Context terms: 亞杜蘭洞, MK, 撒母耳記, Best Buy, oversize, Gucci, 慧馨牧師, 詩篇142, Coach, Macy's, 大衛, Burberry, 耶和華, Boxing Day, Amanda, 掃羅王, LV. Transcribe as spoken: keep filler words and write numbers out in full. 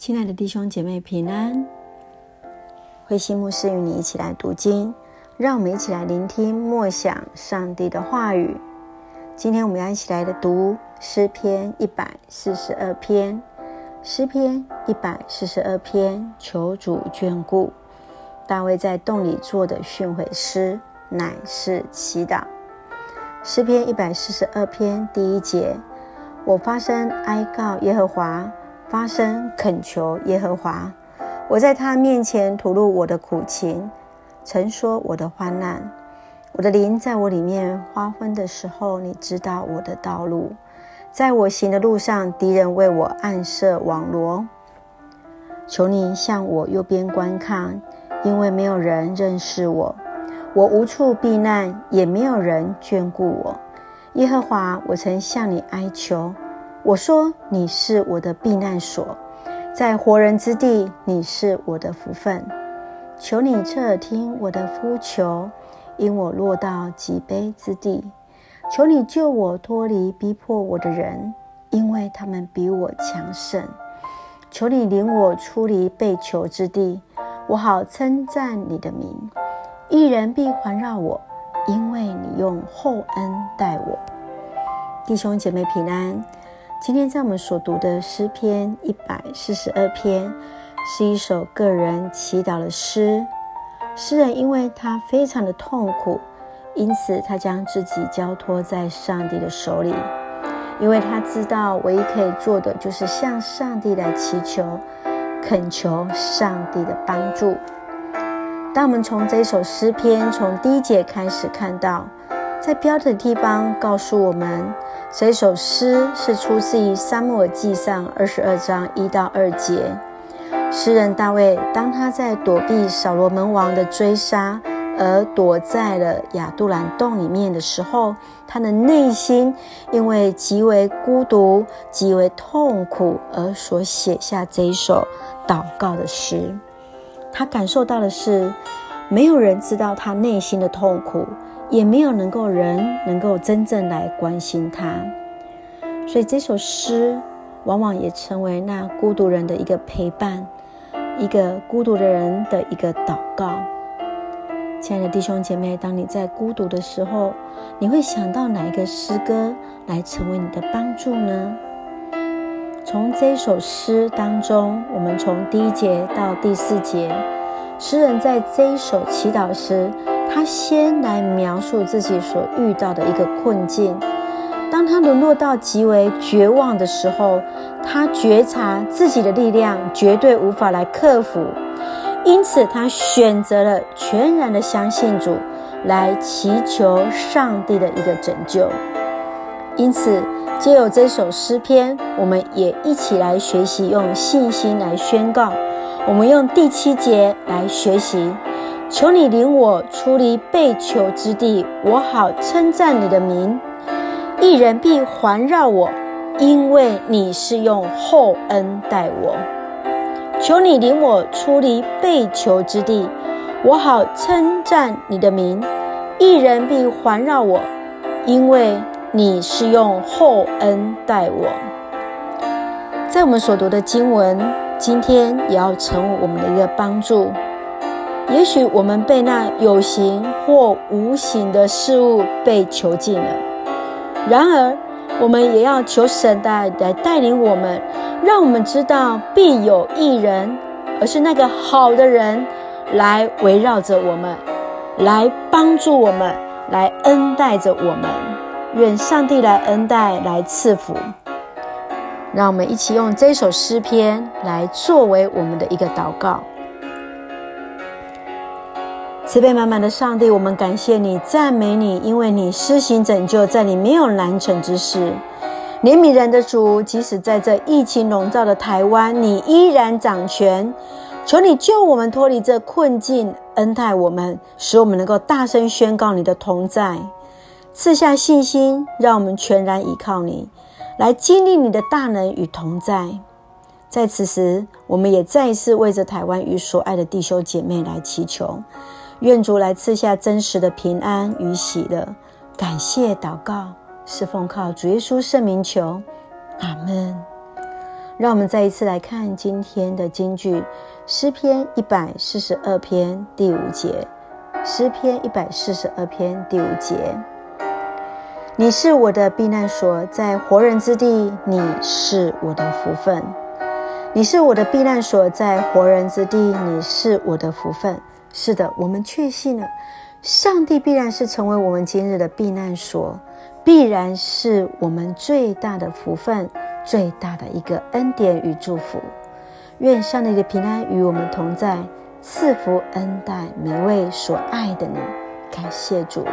亲爱的弟兄姐妹平安，慧馨牧师与你一起来读经，让我们一起来聆听默想上帝的话语。今天我们要一起来读诗篇一百四十二篇，诗篇一百四十二篇，求主眷顾。大卫在洞里做的训诲诗乃是祈祷。诗篇一百四十二篇第一节，我发声哀告耶和华，发声恳求耶和华，我在他面前吐露我的苦情，陈说我的患难。我的灵在我里面发昏的时候，你知道我的道路，在我行的路上，敌人为我暗设网罗。求你向我右边观看，因为没有人认识我，我无处避难，也没有人眷顾我。耶和华，我曾向你哀求，我说你是我的避难所，在活人之地，你是我的福分。求你侧耳听我的呼求，因我落到极卑之地。求你救我脱离逼迫我的人，因为他们比我强盛。求你领我出离被囚之地，我好称赞你的名。义人必环绕我，因为你用厚恩待我。弟兄姐妹平安。今天在我们所读的诗篇一百四十二篇是一首个人祈祷的诗，诗人因为他非常的痛苦，因此他将自己交托在上帝的手里，因为他知道唯一可以做的就是向上帝来祈求，恳求上帝的帮助。当我们从这首诗篇从第一节开始看到，在标的地方告诉我们，这首诗是出自于撒母耳记上二十二章一到二节。诗人大卫当他在躲避扫罗门王的追杀，而躲在了亚杜兰洞里面的时候，他的内心因为极为孤独，极为痛苦，而所写下这一首祷告的诗。他感受到的是，没有人知道他内心的痛苦，也没有能够人能够真正来关心他，所以这首诗往往也成为那孤独人的一个陪伴，一个孤独的人的一个祷告。亲爱的弟兄姐妹，当你在孤独的时候，你会想到哪一个诗歌来成为你的帮助呢？从这首诗当中，我们从第一节到第四节，诗人在这一首祈祷时，他先来描述自己所遇到的一个困境。当他沦落到极为绝望的时候，他觉察自己的力量绝对无法来克服，因此他选择了全然的相信主，来祈求上帝的一个拯救。因此藉由这首诗篇，我们也一起来学习用信心来宣告。我们用第七节来学习，求你领我出离被囚之地，我好称赞你的名。义人必环绕我，因为你是用厚恩待我。求你领我出离被囚之地，我好称赞你的名。义人必环绕我，因为你是用厚恩待我。在我们所读的经文，今天也要成为我们的一个帮助。也许我们被那有形或无形的事物被囚禁了，然而我们也要求神来带领我们，让我们知道必有一人，而是那个好的人来围绕着我们，来帮助我们，来恩待着我们。愿上帝来恩待，来赐福。让我们一起用这首诗篇来作为我们的一个祷告。慈悲满满的上帝，我们感谢你，赞美你，因为你施行拯救，在你没有难成之事。怜悯人的主，即使在这疫情笼罩的台湾，你依然掌权。求你救我们脱离这困境，恩待我们，使我们能够大声宣告你的同在，赐下信心，让我们全然依靠你，来经历你的大能与同在。在此时，我们也再一次为着台湾与所爱的弟兄姐妹来祈求，愿主来赐下真实的平安与喜乐。感谢祷告是奉靠主耶稣圣名求，阿们。让我们再一次来看今天的金句，诗篇一百四十二篇第五节，诗篇一百四十二篇第五节，你是我的避难所，在活人之地，你是我的福分。你是我的避难所，在活人之地，你是我的福分。是的，我们确信了，上帝必然是成为我们今日的避难所，必然是我们最大的福分，最大的一个恩典与祝福。愿上帝的平安与我们同在，赐福恩待每位所爱的你。感谢主。